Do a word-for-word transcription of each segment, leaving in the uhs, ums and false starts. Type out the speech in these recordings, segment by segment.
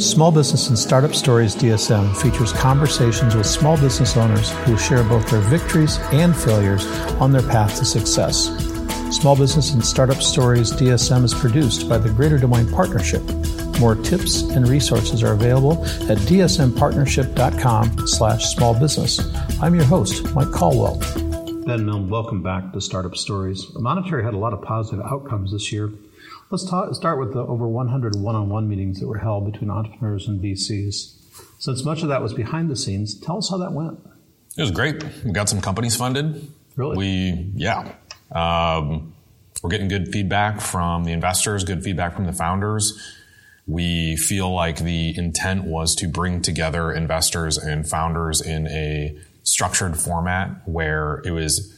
Small Business and Startup Stories D S M features conversations with small business owners who share both their victories and failures on their path to success. Small Business and Startup Stories D S M is produced by the Greater Des Moines Partnership. More tips and resources are available at dsmpartnership.com slash small business. I'm your host, Mike Caldwell. Ben Milne, welcome back to Startup Stories. Monetary had a lot of positive outcomes this year. Let's talk, start with the over one hundred one-on-one meetings that were held between entrepreneurs and V Cs. Since much of that was behind the scenes, tell us how that went. It was great. We got some companies funded. Really? We, yeah. Um, we're getting good feedback from the investors, good feedback from the founders. We feel like the intent was to bring together investors and founders in a structured format where it was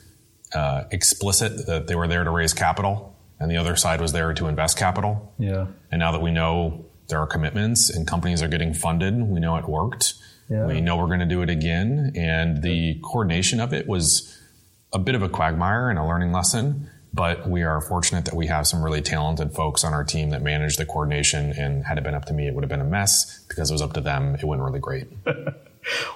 uh, explicit that they were there to raise capital. And the other side was there to invest capital. Yeah. And now that we know there are commitments and companies are getting funded, we know it worked. Yeah. We know we're going to do it again. And the coordination of it was a bit of a quagmire and a learning lesson. But we are fortunate that we have some really talented folks on our team that manage the coordination. And had it been up to me, it would have been a mess because it was up to them. It went really great.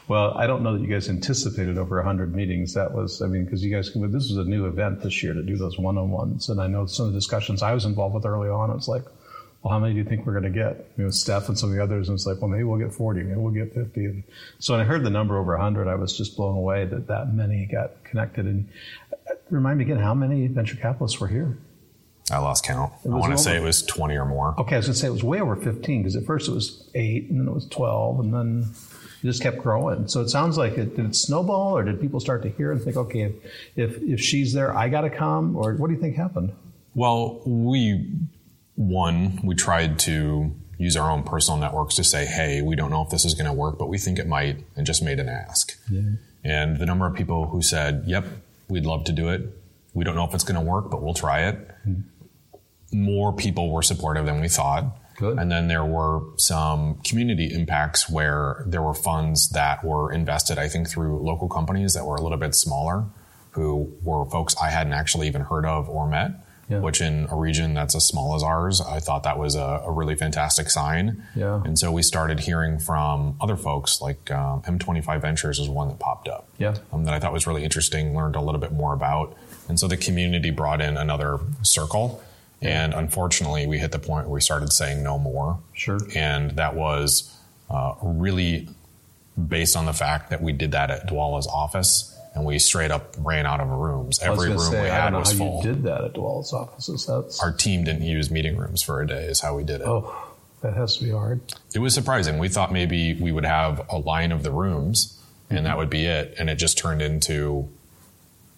Well, I don't know that you guys anticipated over one hundred meetings. That was, I mean, because you guys, this was a new event this year to do those one-on-ones. And I know some of the discussions I was involved with early on, it's like, well, how many do you think we're going to get? You know, Steph and some of the others, and it's like, well, maybe we'll get forty, maybe we'll get fifty. And so when I heard the number over one hundred, I was just blown away that that many got connected. And remind me again, how many venture capitalists were here? I lost count. I want to say it was twenty or more. Okay, I was going to say it was way over fifteen, because at first it was eight, and then it was twelve, and then it just kept growing. So it sounds like it, did it snowball, or did people start to hear and think, okay, if if, if she's there, I got to come? Or what do you think happened? Well, we, one, we tried to use our own personal networks to say, hey, we don't know if this is going to work, but we think it might, and just made an ask. Yeah. And the number of people who said, yep, we'd love to do it. We don't know if it's going to work, but we'll try it. Mm-hmm. More people were supportive than we thought. Good. And then there were some community impacts where there were funds that were invested, I think, through local companies that were a little bit smaller, who were folks I hadn't actually even heard of or met, yeah. which in a region that's as small as ours, I thought that was a, a really fantastic sign. Yeah. And so we started hearing from other folks, like um, M twenty-five Ventures is one that popped up yeah. um, that I thought was really interesting, learned a little bit more about. And so the community brought in another circle. And unfortunately, we hit the point where we started saying no more. Sure. And that was uh, really based on the fact that we did that at Dwolla's office, and we straight up ran out of rooms. Every room say, we had was full. I don't know how you did that at Dwolla's offices. That's... Our team didn't use meeting rooms for a day is how we did it. Oh, that has to be hard. It was surprising. We thought maybe we would have a line of the rooms, mm-hmm. and that would be it. And it just turned into,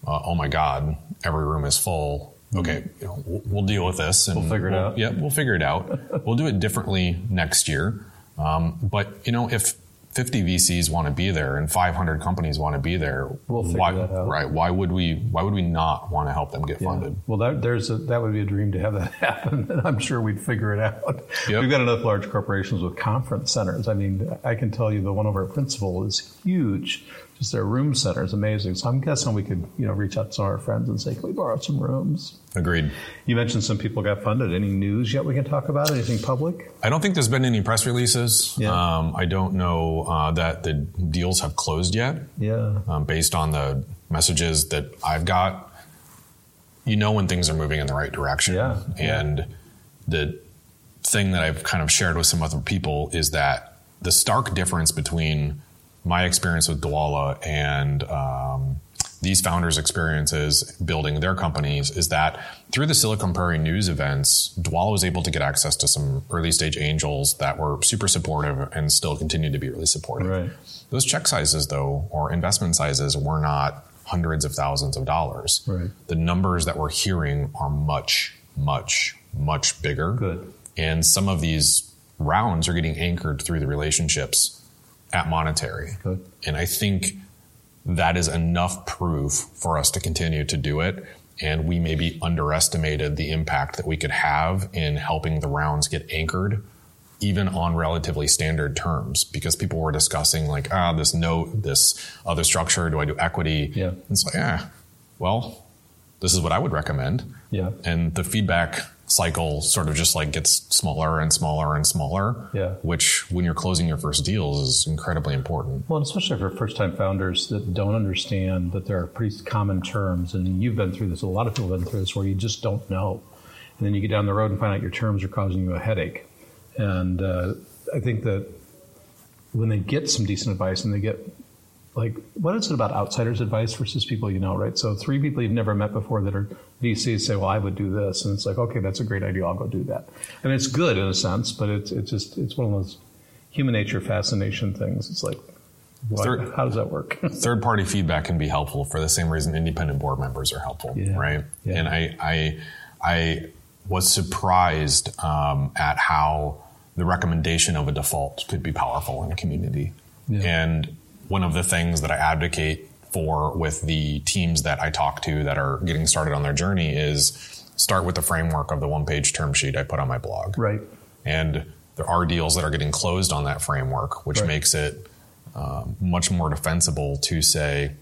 uh, oh, my God, every room is full. Okay, you know, we'll deal with this. And we'll figure it we'll, out. Yeah, we'll figure it out. We'll do it differently next year. Um, but, you know, if fifty V Cs want to be there and five hundred companies want to be there, we'll why, figure that out. Right? Why would we? Why would we not want to help them get yeah. funded? Well, that, there's a, that would be a dream to have that happen. And I'm sure we'd figure it out. Yep. We've got enough large corporations with conference centers. I mean, I can tell you the one over at Principal is huge. Just their room center is amazing. So I'm guessing we could, you know, reach out to some of our friends and say, can we borrow some rooms? Agreed. You mentioned some people got funded. Any news yet we can talk about? Anything public? I don't think there's been any press releases. Yeah. Um, I don't know uh, that the deals have closed yet. Yeah. Um, based on the messages that I've got, you know when things are moving in the right direction. Yeah. And yeah. the thing that I've kind of shared with some other people is that the stark difference between my experience with Dwolla and um, these founders' experiences building their companies is that through the Silicon Prairie news events, Dwolla was able to get access to some early stage angels that were super supportive and still continue to be really supportive. Right. Those check sizes, though, or investment sizes were not hundreds of thousands of dollars. Right. The numbers that we're hearing are much, much, much bigger. Good. And some of these rounds are getting anchored through the relationships at Monetary. Good. And I think that is enough proof for us to continue to do it. And we maybe underestimated the impact that we could have in helping the rounds get anchored, even on relatively standard terms, because people were discussing like, ah, this note, this other structure, do I do equity? Yeah. It's like, ah, well, this is what I would recommend. Yeah. And the feedback cycle sort of just like gets smaller and smaller and smaller, yeah. which when you're closing your first deals is incredibly important. Well, and especially for first-time founders that don't understand that there are pretty common terms, and you've been through this, a lot of people have been through this, where you just don't know. And then you get down the road and find out your terms are causing you a headache. And uh, I think that when they get some decent advice and they get, like, what is it about outsiders' advice versus people you know, right? So three people you've never met before that are V Cs say, well, I would do this. And it's like, okay, that's a great idea. I'll go do that. And it's good in a sense, but it's it's just, it's one of those human nature fascination things. It's like, what, third, how does that work? Third-party feedback can be helpful for the same reason independent board members are helpful, yeah. right? Yeah. And I, I, I was surprised um, at how the recommendation of a default could be powerful in a community. Yeah. And one of the things that I advocate for with the teams that I talk to that are getting started on their journey is start with the framework of the one-page term sheet I put on my blog. Right. And there are deals that are getting closed on that framework, which right. makes it um, much more defensible to say,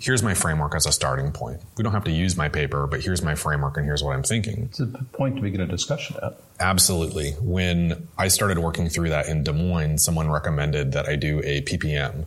here's my framework as a starting point. We don't have to use my paper, but here's my framework and here's what I'm thinking. It's a point to begin a discussion at. Absolutely. When I started working through that in Des Moines, someone recommended that I do a P P M.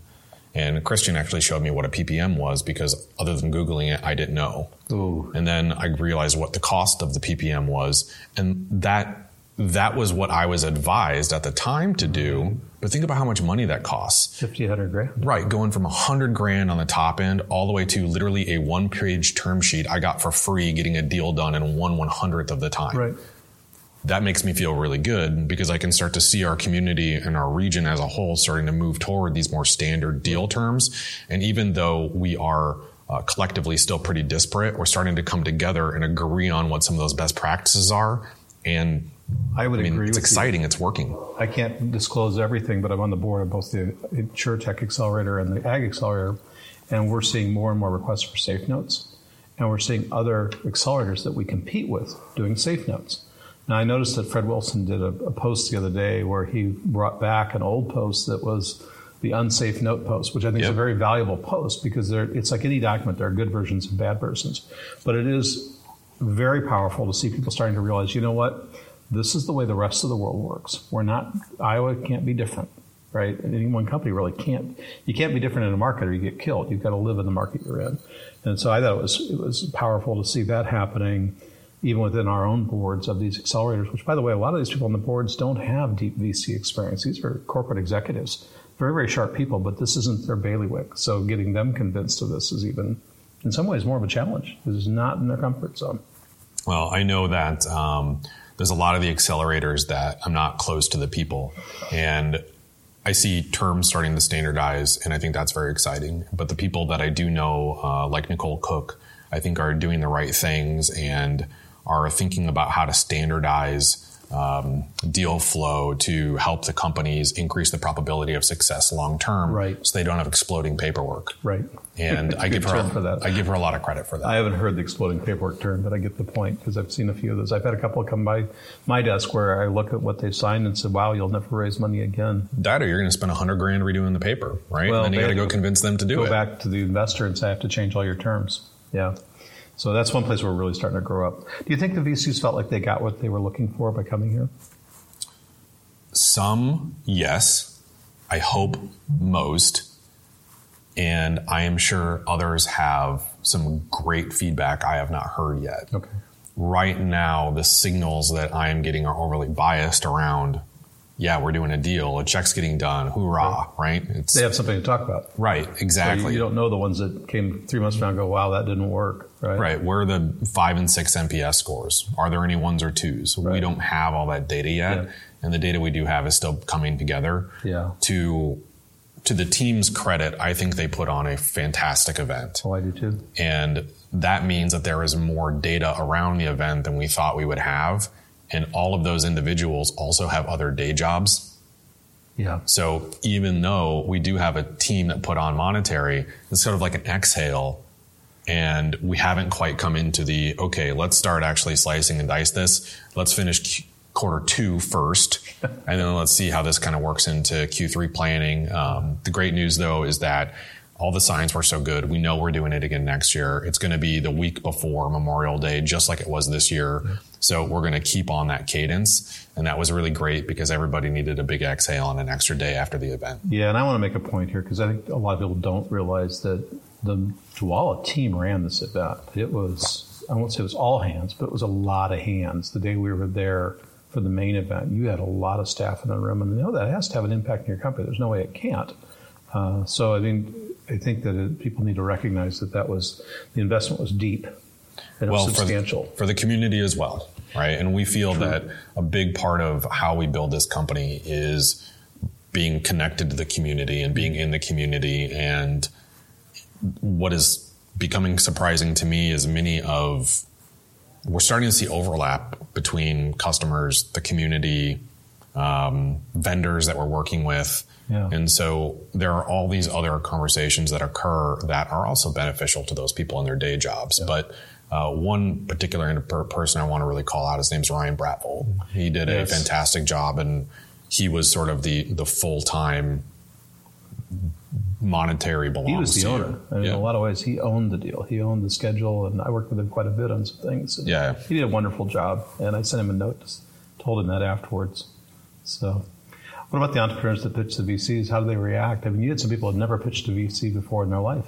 And Christian actually showed me what a P P M was because other than Googling it, I didn't know. Ooh. And then I realized what the cost of the P P M was. And that that was what I was advised at the time to do. But think about how much money that costs. fifty, one hundred grand. Right. Going from one hundred grand on the top end all the way to literally a one-page term sheet I got for free getting a deal done in one one-hundredth of the time. Right. That makes me feel really good because I can start to see our community and our region as a whole starting to move toward these more standard deal terms. And even though we are uh, collectively still pretty disparate, we're starting to come together and agree on what some of those best practices are. And I would I mean, agree it's with exciting. You. It's working. I can't disclose everything, but I'm on the board of both the SureTech Accelerator and the Ag Accelerator, and we're seeing more and more requests for safe notes, and we're seeing other accelerators that we compete with doing safe notes. Now, I noticed that Fred Wilson did a, a post the other day where he brought back an old post that was the unsafe note post, which I think yep. is a very valuable post because it's like any document. There are good versions and bad versions. But it is very powerful to see people starting to realize, you know what? This is the way the rest of the world works. We're not, Iowa can't be different, right? Any one company really can't. You can't be different in a market or you get killed. You've got to live in the market you're in. And so I thought it was it was powerful to see that happening even within our own boards of these accelerators, which, by the way, a lot of these people on the boards don't have deep V C experience. These are corporate executives, very, very sharp people, but this isn't their bailiwick. So getting them convinced of this is even, in some ways, more of a challenge. This is not in their comfort zone. Well, I know that um, there's a lot of the accelerators that I'm not close to the people. And I see terms starting to standardize, and I think that's very exciting. But the people that I do know, uh, like Nicole Cook, I think are doing the right things and are thinking about how to standardize um, deal flow to help the companies increase the probability of success long term, right. so they don't have exploding paperwork. Right. And I give her for that. I give her a lot of credit for that. I haven't heard the exploding paperwork term, but I get the point because I've seen a few of those. I've had a couple come by my desk where I look at what they signed and said, "Wow, you'll never raise money again." Dido, you're going to spend a hundred grand redoing the paper, right? Well, and then you got to go convince them to do go it. Go back to the investor and say, "I have to change all your terms." Yeah. So that's one place where we're really starting to grow up. Do you think the V Cs felt like they got what they were looking for by coming here? Some, yes. I hope most. And I am sure others have some great feedback I have not heard yet. Okay. Right now, the signals that I am getting are overly biased around, yeah, we're doing a deal, a check's getting done, hoorah, right? right? It's, they have something to talk about. Right, exactly. So you, you don't know the ones that came three months from now and go, wow, that didn't work, right? Right, where are the five and six N P S scores? Are there any ones or twos? Right. We don't have all that data yet, yeah. and the data we do have is still coming together. Yeah. To to the team's credit, I think they put on a fantastic event. Oh, I do too. And that means that there is more data around the event than we thought we would have. And all of those individuals also have other day jobs. Yeah. So even though we do have a team that put on monetary, it's sort of like an exhale. And we haven't quite come into the, okay, let's start actually slicing and dice this. Let's finish Q- quarter two first. And then let's see how this kind of works into Q three planning. Um, the great news, though, is that all the signs were so good. We know we're doing it again next year. It's going to be the week before Memorial Day, just like it was this year. Yeah. So we're going to keep on that cadence. And that was really great because everybody needed a big exhale and an extra day after the event. Yeah, and I want to make a point here because I think a lot of people don't realize that the Dwolla team ran this event. It was, I won't say it was all hands, but it was a lot of hands. The day we were there for the main event, you had a lot of staff in the room. And you know that has to have an impact on your company. There's no way it can't. Uh, so I mean, I think that it, people need to recognize that that was the investment was deep and well, it was substantial for the, for the community as well, right? And we feel True. that a big part of how we build this company is being connected to the community and being in the community. And what is becoming surprising to me is many of we're starting to see overlap between customers, the community, um, vendors that we're working with. Yeah. And so there are all these other conversations that occur that are also beneficial to those people in their day jobs. Yeah. But uh, one particular person I want to really call out, his name's Ryan Bratvold. He did yes. a fantastic job, and he was sort of the, the full-time monetary belongs. He was the owner. I mean, yeah. In a lot of ways, he owned the deal. He owned the schedule, and I worked with him quite a bit on some things. And yeah. He did a wonderful job, and I sent him a note, just told him that afterwards. So... What about the entrepreneurs that pitch to V Cs? How do they react? I mean, you had some people who had never pitched to V C before in their life.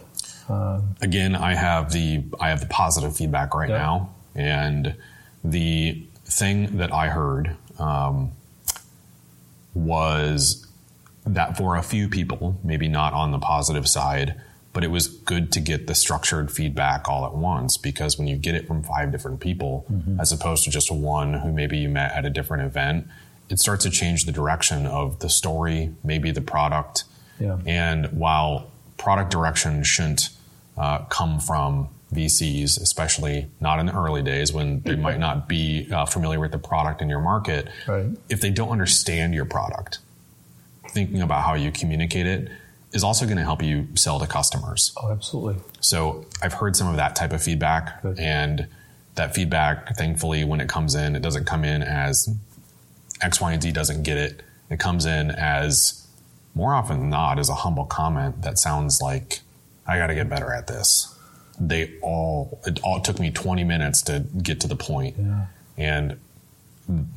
Uh, Again, I have the I have the positive feedback right yeah. now, and the thing that I heard um, was that for a few people, maybe not on the positive side, but it was good to get the structured feedback all at once, because when you get it from five different people, mm-hmm. as opposed to just one who maybe you met at a different event, it starts to change the direction of the story, maybe the product. Yeah. And while product direction shouldn't uh, come from V Cs, especially not in the early days when they might not be uh, familiar with the product in your market, right. if they don't understand your product, thinking about how you communicate it is also going to help you sell to customers. Oh, absolutely. So I've heard some of that type of feedback. Good. And that feedback, thankfully, when it comes in, it doesn't come in as... X, Y, and Z doesn't get it. It comes in as, more often than not, as a humble comment that sounds like, I got to get better at this. They all, it all took me twenty minutes to get to the point. Yeah. And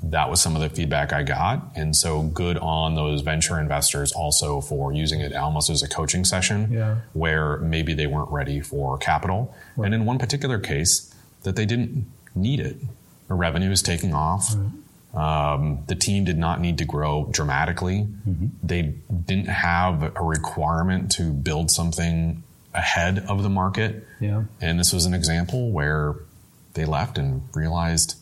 that was some of the feedback I got. And so good on those venture investors also for using it almost as a coaching session yeah. where maybe they weren't ready for capital. Right. And in one particular case, that they didn't need it. The revenue is taking off. Right. Um, the team did not need to grow dramatically. Mm-hmm. They didn't have a requirement to build something ahead of the market. Yeah. And this was an example where they left and realized,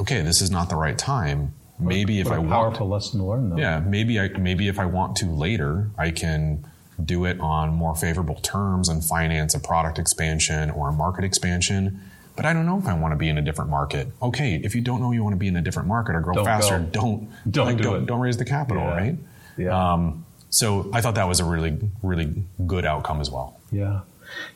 okay, this is not the right time. Maybe what if a I want powerful lesson to learn, though. Yeah, maybe I maybe if I want to later, I can do it on more favorable terms and finance a product expansion or a market expansion. But I don't know if I want to be in a different market. Okay, if you don't know you want to be in a different market or grow don't faster, go. don't don't, like, do don't, don't raise the capital, yeah. right? Yeah. Um, so I thought that was a really, really good outcome as well. Yeah.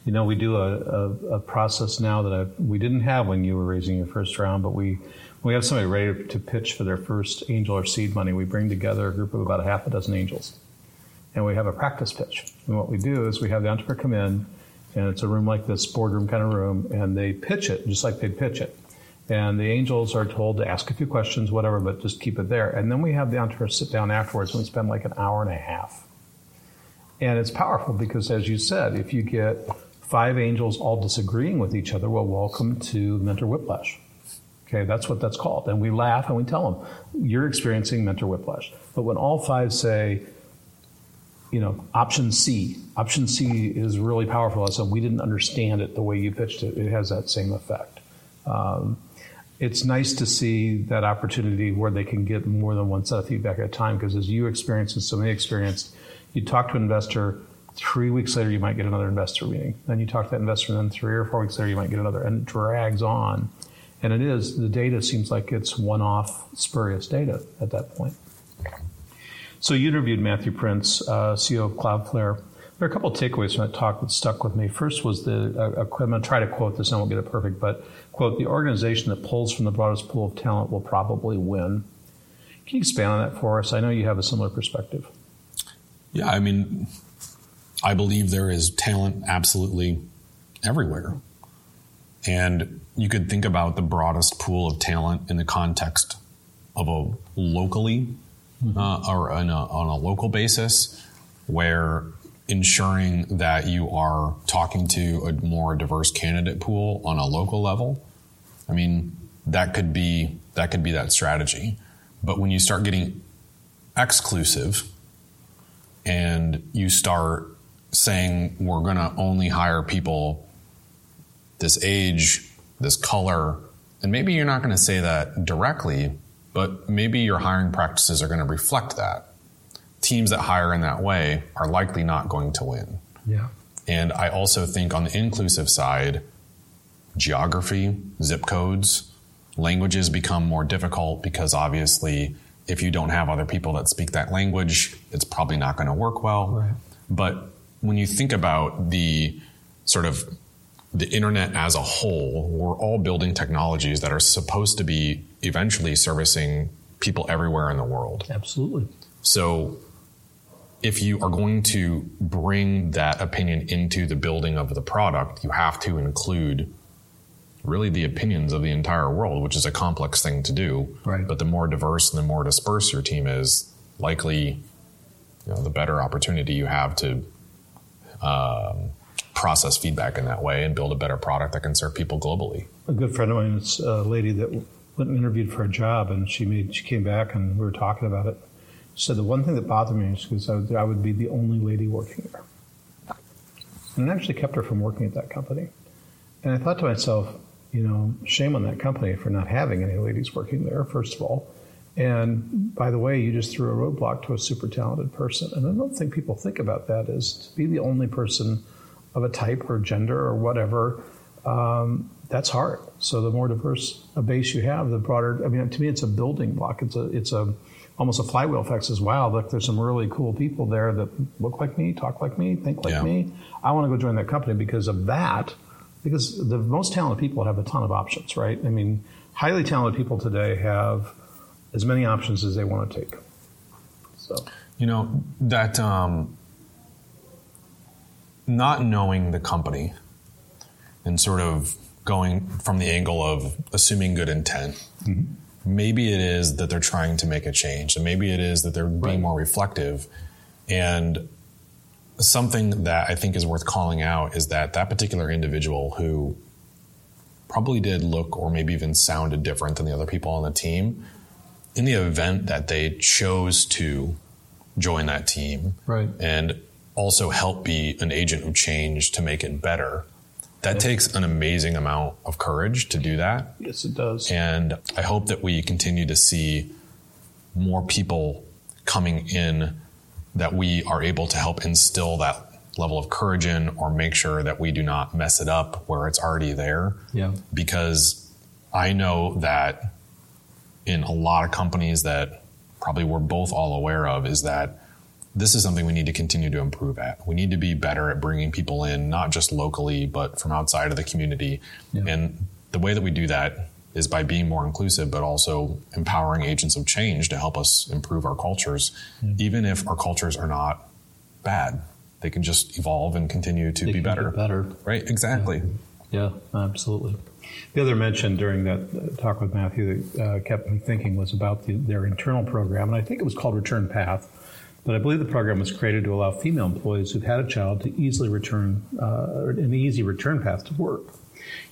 You know, we do a, a, a process now that I've, we didn't have when you were raising your first round, but we, we have somebody ready to pitch for their first angel or seed money. We bring together a group of about a half a dozen angels, and we have a practice pitch. And what we do is we have the entrepreneur come in, and it's a room like this, boardroom kind of room, and they pitch it just like they'd pitch it. And the angels are told to ask a few questions, whatever, but just keep it there. And then we have the entrepreneurs sit down afterwards, and we spend like an hour and a half. And it's powerful because, as you said, if you get five angels all disagreeing with each other, well, welcome to mentor whiplash. Okay, that's what that's called. And we laugh and we tell them, you're experiencing mentor whiplash. But when all five say, you know, option C. Option C is really powerful. So we didn't understand it the way you pitched it. It has that same effect. Um, it's nice to see that opportunity where they can get more than one set of feedback at a time, because as you experienced and somebody experienced, you talk to an investor, three weeks later you might get another investor meeting. Then you talk to that investor, and then three or four weeks later you might get another. And it drags on. And it is, the data seems like it's one-off spurious data at that point. So you interviewed Matthew Prince, uh, C E O of Cloudflare. There are a couple of takeaways from that talk that stuck with me. First was the, uh, I'm going to try to quote this, I won't get it perfect, but, quote, the organization that pulls from the broadest pool of talent will probably win. Can you expand on that for us? I know you have a similar perspective. Yeah, I mean, I believe there is talent absolutely everywhere. And you could think about the broadest pool of talent in the context of a locally uh, or on a, on a local basis, where ensuring that you are talking to a more diverse candidate pool on a local level. I mean, that could be that could be that strategy. But when you start getting exclusive and you start saying we're going to only hire people this age, this color, and maybe you're not going to say that directly, but maybe your hiring practices are going to reflect that. Teams that hire in that way are likely not going to win. Yeah. And I also think on the inclusive side, geography, zip codes, languages become more difficult because obviously if you don't have other people that speak that language, it's probably not going to work well. Right. But when you think about the sort of the internet as a whole, we're all building technologies that are supposed to be eventually servicing people everywhere in the world. Absolutely. So if you are going to bring that opinion into the building of the product, you have to include really the opinions of the entire world, which is a complex thing to do. Right. But the more diverse and the more dispersed your team is, likely, you know, the better opportunity you have to um, process feedback in that way and build a better product that can serve people globally. A good friend of mine is a lady that went and interviewed for a job, and she made she came back and we were talking about it. So the one thing that bothered me is because I would, I would be the only lady working there. And it actually kept her from working at that company. And I thought to myself, you know, shame on that company for not having any ladies working there, first of all. And by the way, you just threw a roadblock to a super talented person. And I don't think people think about that, is to be the only person of a type or gender or whatever, um, that's hard. So the more diverse a base you have, the broader, I mean, to me, it's a building block. It's a, it's a, almost a flywheel effect, says, wow, look, there's some really cool people there that look like me, talk like me, think like yeah. me. I want to go join that company because of that, because the most talented people have a ton of options, right? I mean, highly talented people today have as many options as they want to take. So, you know, that um, not knowing the company and sort of going from the angle of assuming good intent, mm-hmm. Maybe it is that they're trying to make a change, and maybe it is that they're being right. more reflective. And something that I think is worth calling out is that that particular individual who probably did look or maybe even sounded different than the other people on the team, in the event that they chose to join that team right. and also help be an agent of change to make it better, that takes an amazing amount of courage to do that. Yes, it does. And I hope that we continue to see more people coming in that we are able to help instill that level of courage in, or make sure that we do not mess it up where it's already there. Yeah. Because I know that in a lot of companies that probably we're both all aware of, is that this is something we need to continue to improve at. We need to be better at bringing people in, not just locally, but from outside of the community. Yeah. And the way that we do that is by being more inclusive, but also empowering agents of change to help us improve our cultures, yeah. even if our cultures are not bad. They can just evolve and continue to they be better. Be better. Right, exactly. Yeah. yeah, absolutely. The other mention during that talk with Matthew that uh, kept me thinking was about the, their internal program, and I think it was called Return Path. But I believe the program was created to allow female employees who've had a child to easily return, uh, an easy return path to work.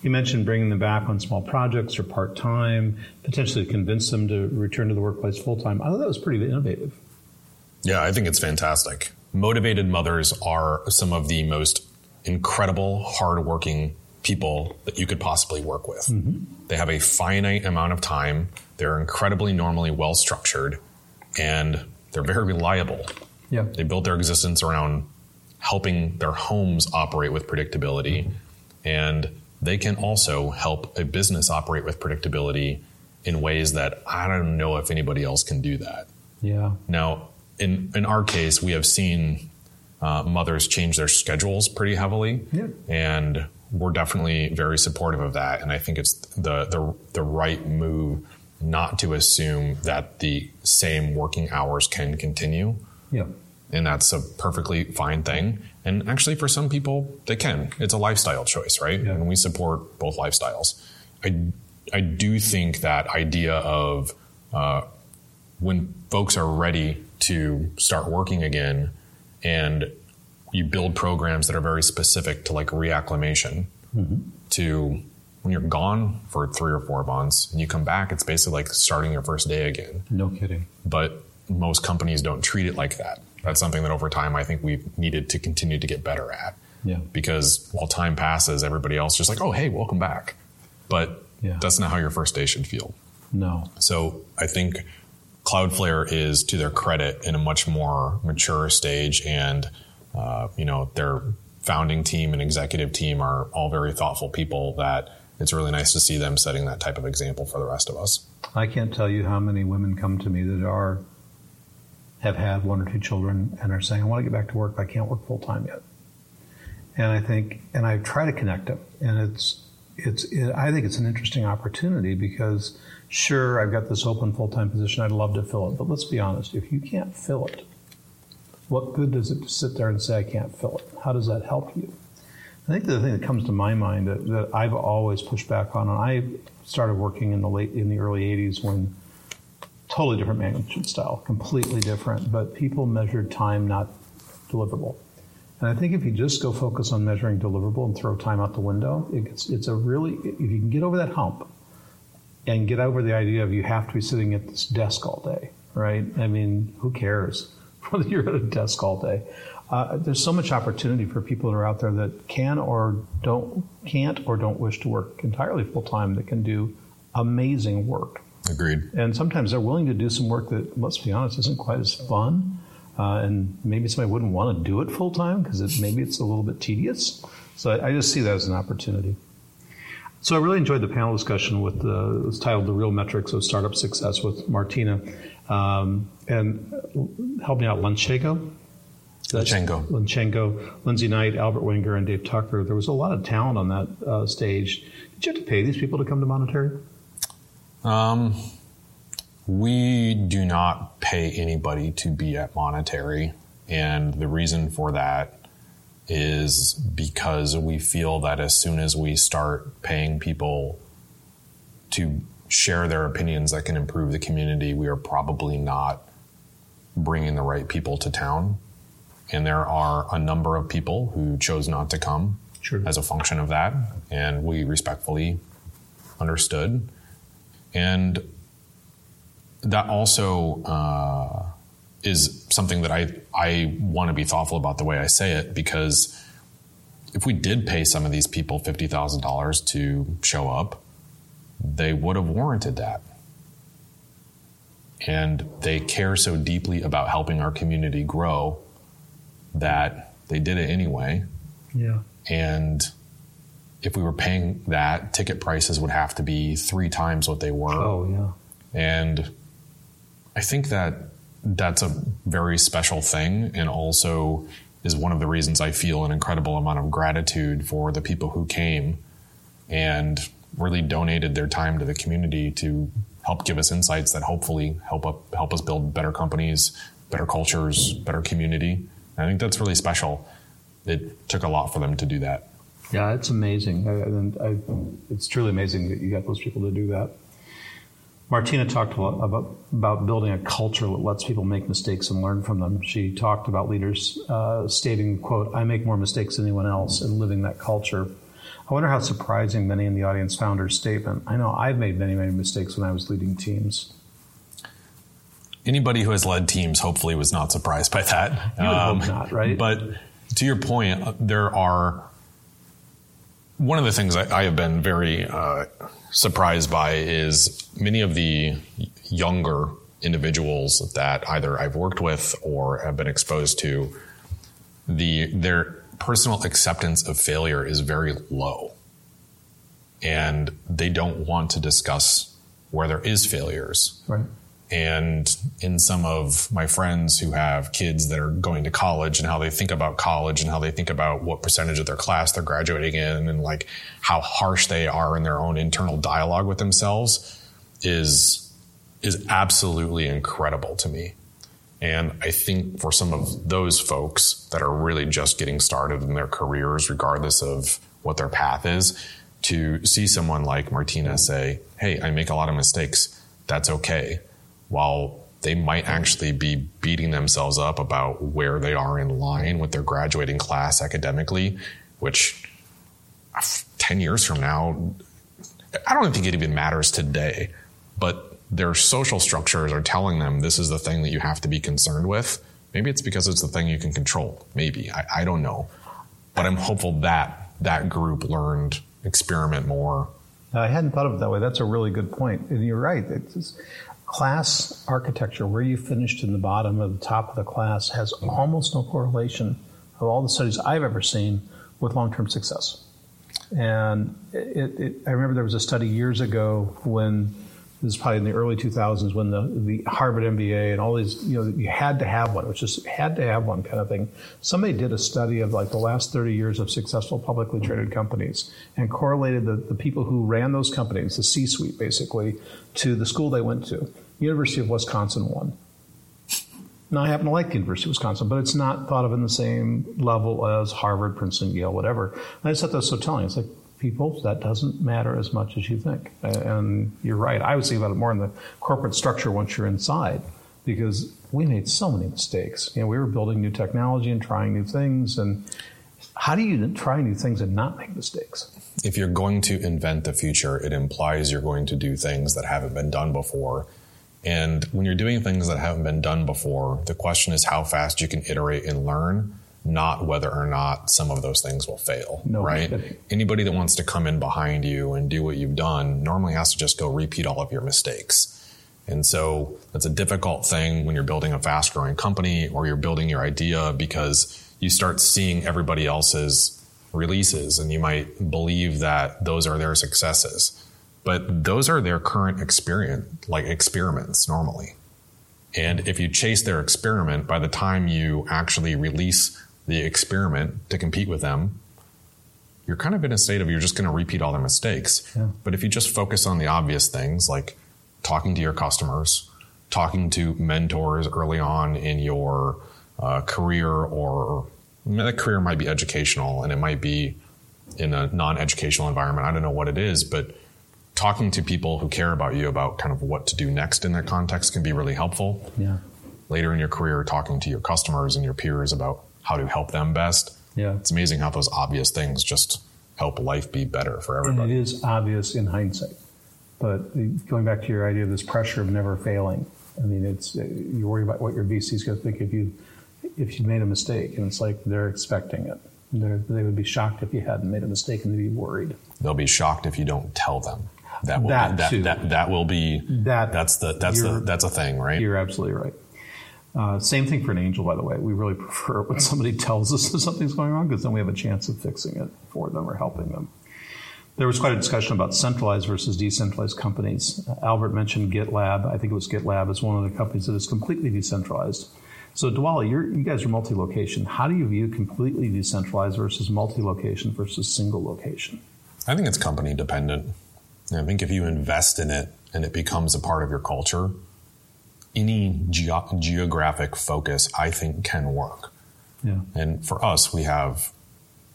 You mentioned bringing them back on small projects or part-time, potentially convince them to return to the workplace full-time. I thought that was pretty innovative. Yeah, I think it's fantastic. Motivated mothers are some of the most incredible, hardworking people that you could possibly work with. Mm-hmm. They have a finite amount of time. They're incredibly normally well-structured, and they're very reliable. Yeah. They built their existence around helping their homes operate with predictability. Mm-hmm. And they can also help a business operate with predictability in ways that I don't know if anybody else can do that. Yeah. Now, in, in our case, we have seen uh, mothers change their schedules pretty heavily. Yeah. And we're definitely very supportive of that. And I think it's the the, the right move not to assume that the same working hours can continue. Yeah. and that's a perfectly fine thing. And actually, for some people, they can. It's a lifestyle choice, right? Yeah. And we support both lifestyles. I I do think that idea of uh, when folks are ready to start working again, and you build programs that are very specific to like reacclimation, mm-hmm. to when you're gone for three or four months and you come back, it's basically like starting your first day again. No kidding. But most companies don't treat it like that. That's something that over time I think we've needed to continue to get better at. Yeah. Because while time passes, everybody else is just like, oh, hey, welcome back. But yeah. that's not how your first day should feel. No. So I think Cloudflare is, to their credit, in a much more mature stage, and uh, you know, their founding team and executive team are all very thoughtful people that it's really nice to see them setting that type of example for the rest of us. I can't tell you how many women come to me that are have had one or two children and are saying, I want to get back to work, but I can't work full-time yet. And I think, and I try to connect them, and it's, it's. It, I think it's an interesting opportunity because, sure, I've got this open full-time position, I'd love to fill it, but let's be honest, if you can't fill it, what good does it to sit there and say, I can't fill it? How does that help you? I think the thing that comes to my mind that, that I've always pushed back on, and I started working in the late in the early eighties when totally different management style, completely different, but people measured time, not deliverable. And I think if you just go focus on measuring deliverable and throw time out the window, it gets, it's a really, if you can get over that hump and get over the idea of you have to be sitting at this desk all day, right? I mean, who cares whether you're at a desk all day? Uh, there's so much opportunity for people that are out there that can or don't, can't or don't wish to work entirely full time that can do amazing work. Agreed. And sometimes they're willing to do some work that, let's be honest, isn't quite as fun. Uh, and maybe somebody wouldn't want to do it full time because it, maybe it's a little bit tedious. So I, I just see that as an opportunity. So I really enjoyed the panel discussion with the, it was titled The Real Metrics of Startup Success with Martina. Um, and help me out, Lenchenko? Lenchenko. Lenchenko, Lindsay Knight, Albert Wenger, and Dave Tucker. There was a lot of talent on that uh, stage. Did you have to pay these people to come to Monetary? Um, we do not pay anybody to be at Monetary. And the reason for that is because we feel that as soon as we start paying people to share their opinions that can improve the community, we are probably not bringing the right people to town. And there are a number of people who chose not to come sure. as a function of that. And we respectfully understood. And that also uh, is something that I, I want to be thoughtful about the way I say it, because if we did pay some of these people fifty thousand dollars to show up, they would have warranted that. And they care so deeply about helping our community grow that they did it anyway. Yeah. And if we were paying that, ticket prices would have to be three times what they were. Oh, yeah. And I think that that's a very special thing, and also is one of the reasons I feel an incredible amount of gratitude for the people who came and really donated their time to the community to help give us insights that hopefully help up, help us build better companies, better cultures, better community. I think that's really special. It took a lot for them to do that. Yeah, it's amazing. I, I, I, it's truly amazing that you got those people to do that. Martina talked a lot about, about building a culture that lets people make mistakes and learn from them. She talked about leaders uh, stating, quote, I make more mistakes than anyone else, and living that culture. I wonder how surprising many in the audience found her statement. I know I've made many, many mistakes when I was leading teams. Anybody who has led teams hopefully was not surprised by that. You would um, hope not, right? But to your point, there are... One of the things I, I have been very uh, surprised by is many of the younger individuals that either I've worked with or have been exposed to, the their personal acceptance of failure is very low. And they don't want to discuss where there is failures. Right. And in some of my friends who have kids that are going to college, and how they think about college, and how they think about what percentage of their class they're graduating in, and like how harsh they are in their own internal dialogue with themselves is, is absolutely incredible to me. And I think for some of those folks that are really just getting started in their careers, regardless of what their path is, to see someone like Martina say, hey, I make a lot of mistakes. That's okay. While they might actually be beating themselves up about where they are in line with their graduating class academically, which ten years from now, I don't think it even matters today, but their social structures are telling them this is the thing that you have to be concerned with. Maybe it's because it's the thing you can control. Maybe. I, I don't know. But I'm hopeful that that group learned, experiment more. I hadn't thought of it that way. That's a really good point. And you're right. It's just class architecture, where you finished in the bottom or the top of the class, has almost no correlation of all the studies I've ever seen with long-term success. And it, it, I remember there was a study years ago when, this is probably in the early two thousands, when the, the Harvard M B A and all these, you know, you had to have one. It was just had to have one kind of thing. Somebody did a study of like the last thirty years of successful publicly traded companies and correlated the, the people who ran those companies, the C-suite basically, to the school they went to. University of Wisconsin won. Now, I happen to like the University of Wisconsin, but it's not thought of in the same level as Harvard, Princeton, Yale, whatever. And I just thought that was so telling. It's like, people, that doesn't matter as much as you think. And you're right. I was thinking about it more in the corporate structure once you're inside, because we made so many mistakes. You know, we were building new technology and trying new things. And how do you try new things and not make mistakes? If you're going to invent the future, it implies you're going to do things that haven't been done before. And when you're doing things that haven't been done before, the question is how fast you can iterate and learn, not whether or not some of those things will fail, no, right? Kidding. Anybody that wants to come in behind you and do what you've done normally has to just go repeat all of your mistakes. And so that's a difficult thing when you're building a fast-growing company or you're building your idea, because you start seeing everybody else's releases and you might believe that those are their successes. But those are their current experience, like experiments normally. And if you chase their experiment, by the time you actually release the experiment to compete with them, you're kind of in a state of you're just going to repeat all their mistakes. Yeah. But if you just focus on the obvious things, like talking to your customers, talking to mentors early on in your uh, career, or I mean, that career might be educational and it might be in a non-educational environment. I don't know what it is, but talking to people who care about you about kind of what to do next in that context can be really helpful. Yeah. Later in your career, talking to your customers and your peers about how to help them best. Yeah. It's amazing how those obvious things just help life be better for everybody. And it is obvious in hindsight. But going back to your idea of this pressure of never failing, I mean, it's you worry about what your V C's going to think if you if you made a mistake. And it's like they're expecting it. They're, they would be shocked if you hadn't made a mistake, and they'd be worried. They'll be shocked if you don't tell them. That will that, be, that, too. that that will be that, that's the that's the that's a thing, right? You're absolutely right. Uh, same thing for an angel, by the way. We really prefer when somebody tells us that something's going wrong, because then we have a chance of fixing it for them or helping them. There was quite a discussion about centralized versus decentralized companies. Uh, Albert mentioned GitLab. I think it was GitLab is one of the companies that is completely decentralized. So Dwolla, you're, you guys are multi-location. How do you view completely decentralized versus multi-location versus single location? I think it's company dependent. I think if you invest in it and it becomes a part of your culture, any ge- geographic focus, I think, can work. Yeah. And for us, we have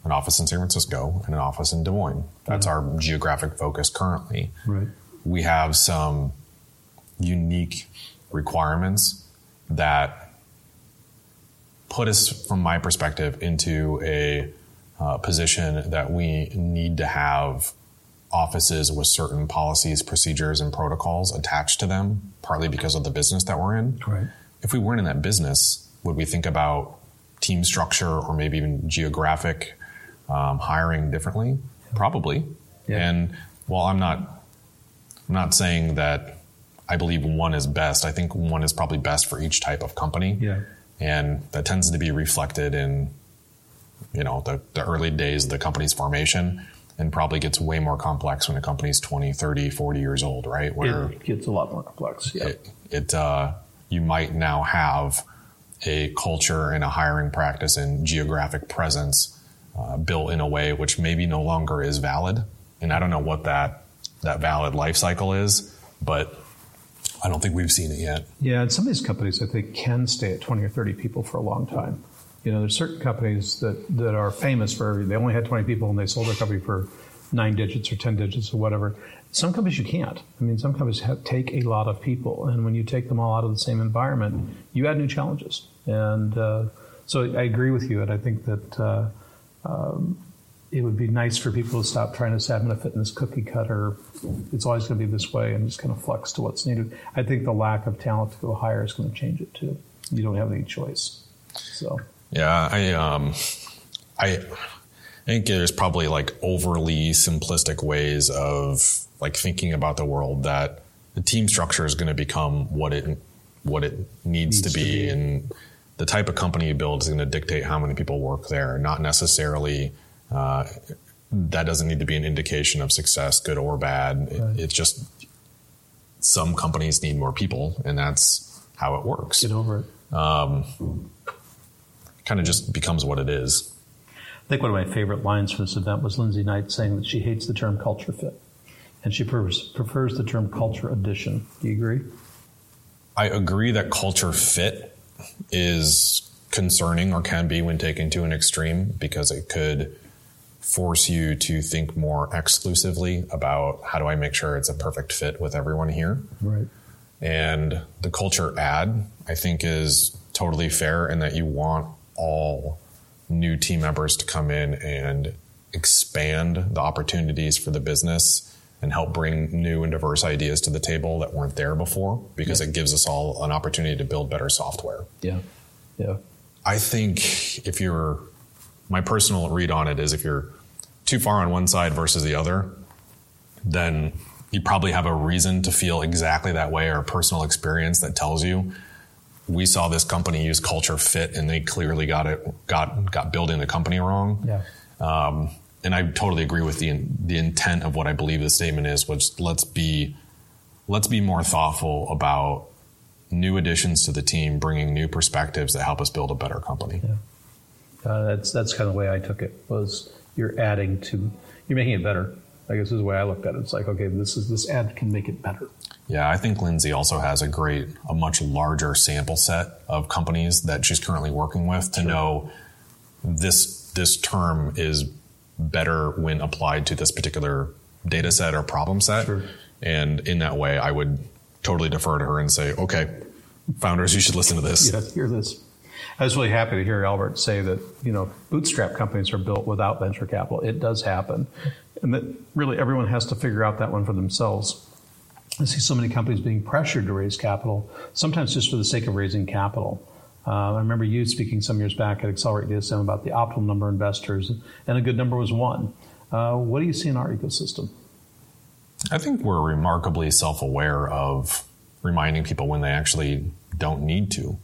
an office in San Francisco and an office in Des Moines. That's yeah. our geographic focus currently. Right. We have some unique requirements that put us, from my perspective, into a uh, position that we need to have offices with certain policies, procedures, and protocols attached to them, partly because of the business that we're in. Right. If we weren't in that business, would we think about team structure or maybe even geographic um, hiring differently? Probably. Yeah. And while I'm not, I'm not saying that I believe one is best, I think one is probably best for each type of company. Yeah. And that tends to be reflected in, you know, the, the early days of the company's formation. And probably gets way more complex when a company's twenty, thirty, forty years old, right? Where it gets a lot more complex. Yeah. It, it uh, you might now have a culture and a hiring practice and geographic presence uh, built in a way which maybe no longer is valid. And I don't know what that that valid life cycle is, but I don't think we've seen it yet. Yeah, and some of these companies, I think, can stay at twenty or thirty people for a long time. You know, there's certain companies that, that are famous for, they only had twenty people and they sold their company for nine digits or ten digits or whatever. Some companies you can't. I mean, some companies have, take a lot of people, and when you take them all out of the same environment, you add new challenges. And uh, so I agree with you, and I think that uh, um, it would be nice for people to stop trying to say, I'm going to fit in this cookie cutter, it's always going to be this way, and just kind of flex to what's needed. I think the lack of talent to go higher is going to change it too. You don't have any choice. So. Yeah, I, um, I, I think there's probably like overly simplistic ways of like thinking about the world that the team structure is going to become what it what it needs, needs to, be, to be, and the type of company you build is going to dictate how many people work there. Not necessarily. Uh, that doesn't need to be an indication of success, good or bad. Right. It, it's just some companies need more people, and that's how it works. Get over it. Um, kind of just becomes what it is. I think one of my favorite lines from this event was Lindsay Knight saying that she hates the term culture fit, and she prefers, prefers the term culture addition. Do you agree? I agree that culture fit is concerning, or can be when taken to an extreme, because it could force you to think more exclusively about how do I make sure it's a perfect fit with everyone here. Right. And the culture add, I think, is totally fair in that you want all new team members to come in and expand the opportunities for the business and help bring new and diverse ideas to the table that weren't there before, because yeah. it gives us all an opportunity to build better software. Yeah. Yeah. I think if you're, my personal read on it is if you're too far on one side versus the other, then you probably have a reason to feel exactly that way, or a personal experience that tells you, we saw this company use culture fit and they clearly got it, got, got building the company wrong. Yeah. Um, and I totally agree with the, the intent of what I believe the statement is, which let's be, let's be more thoughtful about new additions to the team, bringing new perspectives that help us build a better company. Yeah. Uh, that's, that's kind of the way I took it, was you're adding to, you're making it better. I guess is the way I looked at it. It's like, okay, this is, this ad can make it better. Yeah, I think Lindsay also has a great, a much larger sample set of companies that she's currently working with to sure. know this this term is better when applied to this particular data set or problem set. Sure. And in that way, I would totally defer to her and say, okay, founders, you should listen to this. Yeah, hear this. I was really happy to hear Albert say that, you know, bootstrap companies are built without venture capital. It does happen. And that really everyone has to figure out that one for themselves. I see so many companies being pressured to raise capital, sometimes just for the sake of raising capital. Uh, I remember you speaking some years back at Accelerate D S M about the optimal number of investors, and a good number was one. Uh, what do you see in our ecosystem? I think we're remarkably self-aware of reminding people when they actually don't need to.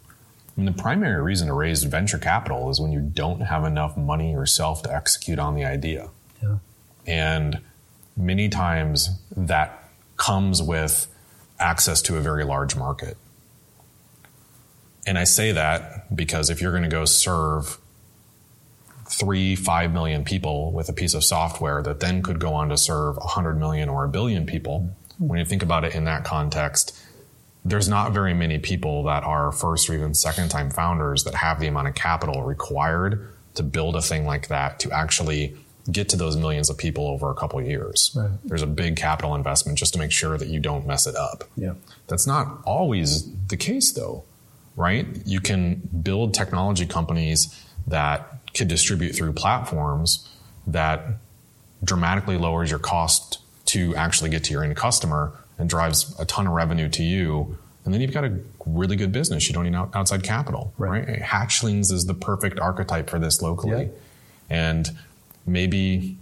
I mean, the primary reason to raise venture capital is when you don't have enough money yourself to execute on the idea. Yeah. And many times that comes with access to a very large market. And I say that because if you're going to go serve three, five million people with a piece of software that then could go on to serve a hundred million or a billion people, when you think about it in that context, there's not very many people that are first or even second time founders that have the amount of capital required to build a thing like that to actually get to those millions of people over a couple of years. Right. There's a big capital investment just to make sure that you don't mess it up. Yeah. That's not always the case though, right? You can build technology companies that could distribute through platforms that dramatically lowers your cost to actually get to your end customer and drives a ton of revenue to you. And then you've got a really good business. You don't need outside capital, right? right? Hatchlings is the perfect archetype for this locally. Yeah. And Maybe,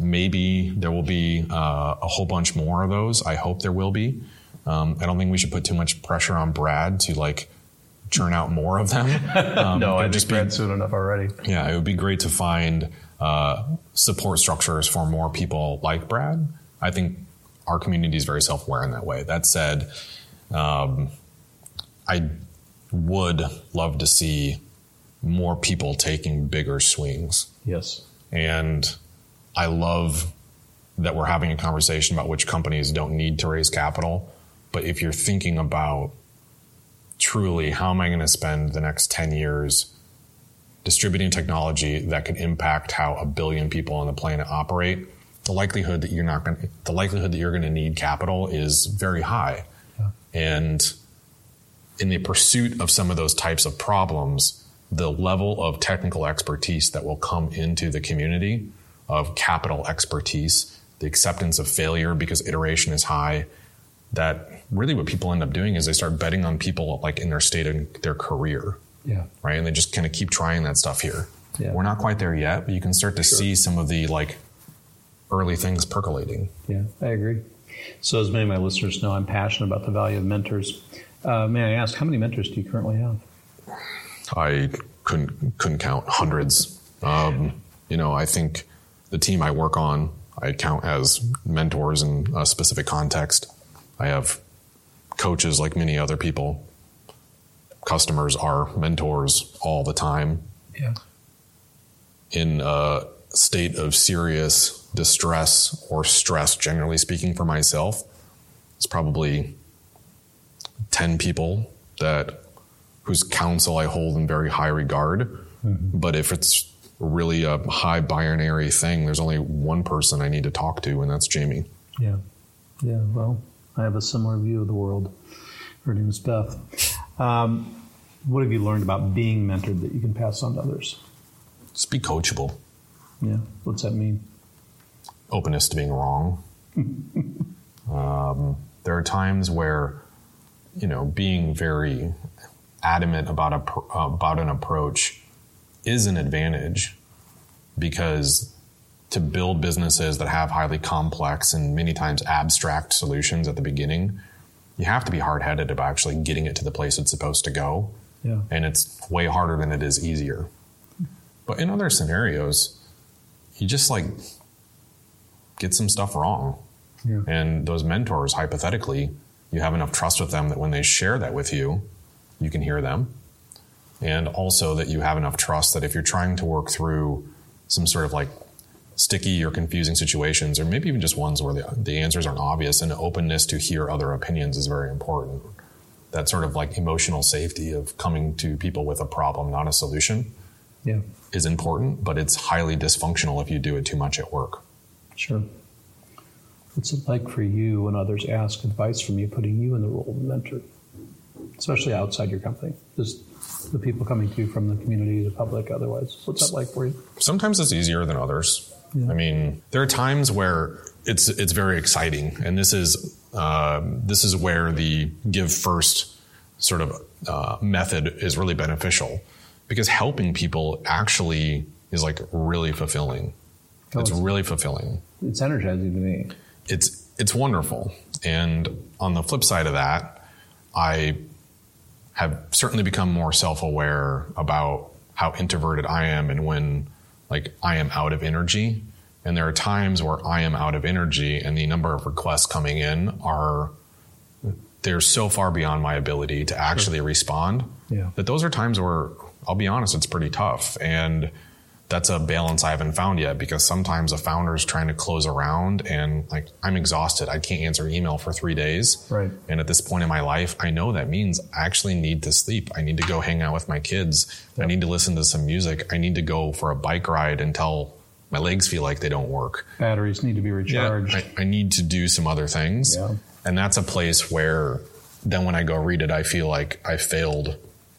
maybe there will be uh, a whole bunch more of those. I hope there will be. Um, I don't think we should put too much pressure on Brad to like churn out more of them. Um, no, I just Brad soon enough already. Yeah, it would be great to find uh, support structures for more people like Brad. I think our community is very self-aware in that way. That said, um, I would love to see more people taking bigger swings. Yes. And I love that we're having a conversation about which companies don't need to raise capital But if you're thinking about truly, how am I going to spend the next ten years distributing technology that could impact how a billion people on the planet operate, the likelihood that you're not going to, the likelihood that you're going to need capital is very high. Yeah. And in the pursuit of some of those types of problems, the level of technical expertise that will come into the community, of capital expertise, the acceptance of failure because iteration is high, that really what people end up doing is they start betting on people like in their state and their career. Yeah. Right. And they just kind of keep trying that stuff here. Yeah. We're not quite there yet, but you can start to sure. see some of the like early things percolating. Yeah, I agree. So as many of my listeners know, I'm passionate about the value of mentors. Uh, may I ask, how many mentors do you currently have? I couldn't couldn't count, hundreds. Um, you know, I think the team I work on, I count as mentors in a specific context. I have coaches like many other people. Customers are mentors all the time. Yeah. In a state of serious distress or stress, generally speaking, for myself, it's probably ten people that whose counsel I hold in very high regard. Mm-hmm. But if it's really a high binary thing, there's only one person I need to talk to, and that's Jamie. Yeah. Yeah. Well, I have a similar view of the world. Her name is Beth. Um, what have you learned about being mentored that you can pass on to others? Just be coachable. Yeah. What's that mean? Openness to being wrong. um, there are times where, you know, being very adamant about a, about an approach is an advantage, because to build businesses that have highly complex and many times abstract solutions at the beginning, you have to be hard-headed about actually getting it to the place it's supposed to go. Yeah. And it's way harder than it is easier. But in other scenarios, you just like get some stuff wrong. Yeah. And those mentors, hypothetically, you have enough trust with them that when they share that with you, you can hear them. And also that you have enough trust that if you're trying to work through some sort of like sticky or confusing situations, or maybe even just ones where the, the answers aren't obvious, and openness to hear other opinions is very important. That sort of like emotional safety of coming to people with a problem, not a solution, yeah, is important, but it's highly dysfunctional if you do it too much at work. Sure. What's it like for you when others ask advice from you, putting you in the role of mentor, especially outside your company? Just the people coming to you from the community, the public, otherwise. What's that like for you? Sometimes it's easier than others. Yeah. I mean, there are times where it's it's very exciting, and this is uh, this is where the give first sort of uh, method is really beneficial, because helping people actually is like really fulfilling. Oh, it's, it's really fulfilling. It's energizing to me. It's it's wonderful. And on the flip side of that, I have certainly become more self-aware about how introverted I am, and when like I am out of energy. And there are times where I am out of energy and the number of requests coming in are, they're so far beyond my ability to actually sure. respond yeah. that those are times where, I'll be honest, it's pretty tough. And that's a balance I haven't found yet, because sometimes a founder is trying to close around and like, I'm exhausted. I can't answer email for three days. Right. And at this point in my life, I know that means I actually need to sleep. I need to go hang out with my kids. Yep. I need to listen to some music. I need to go for a bike ride until my legs feel like they don't work. Batteries need to be recharged. Yeah, I, I need to do some other things. Yeah. And that's a place where then when I go read it, I feel like I failed,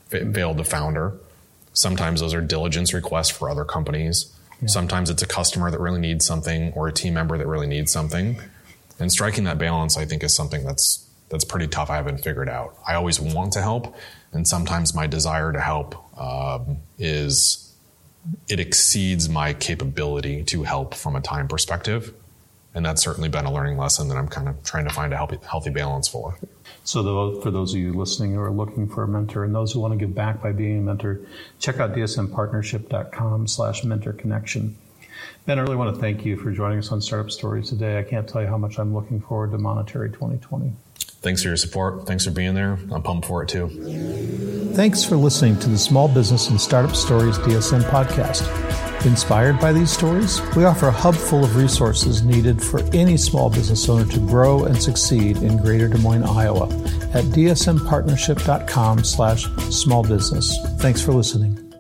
failed the founder. Sometimes those are diligence requests for other companies. Yeah. Sometimes it's a customer that really needs something, or a team member that really needs something. And striking that balance, I think, is something that's that's pretty tough. I haven't figured out. I always want to help, and sometimes my desire to help um, is it exceeds my capability to help from a time perspective. And that's certainly been a learning lesson that I'm kind of trying to find a healthy, healthy balance for. So the, for those of you listening who are looking for a mentor, and those who want to give back by being a mentor, check out dsmpartnership.com slash mentor connection. Ben, I really want to thank you for joining us on Startup Stories today. I can't tell you how much I'm looking forward to Monetary twenty twenty. thanks for your support. Thanks for being there. I'm pumped for it too. Thanks for listening to the Small Business and Startup Stories D S M podcast. Inspired by these stories, we offer a hub full of resources needed for any small business owner to grow and succeed in Greater Des Moines, Iowa at d s m partnership dot com slash small business. Thanks for listening.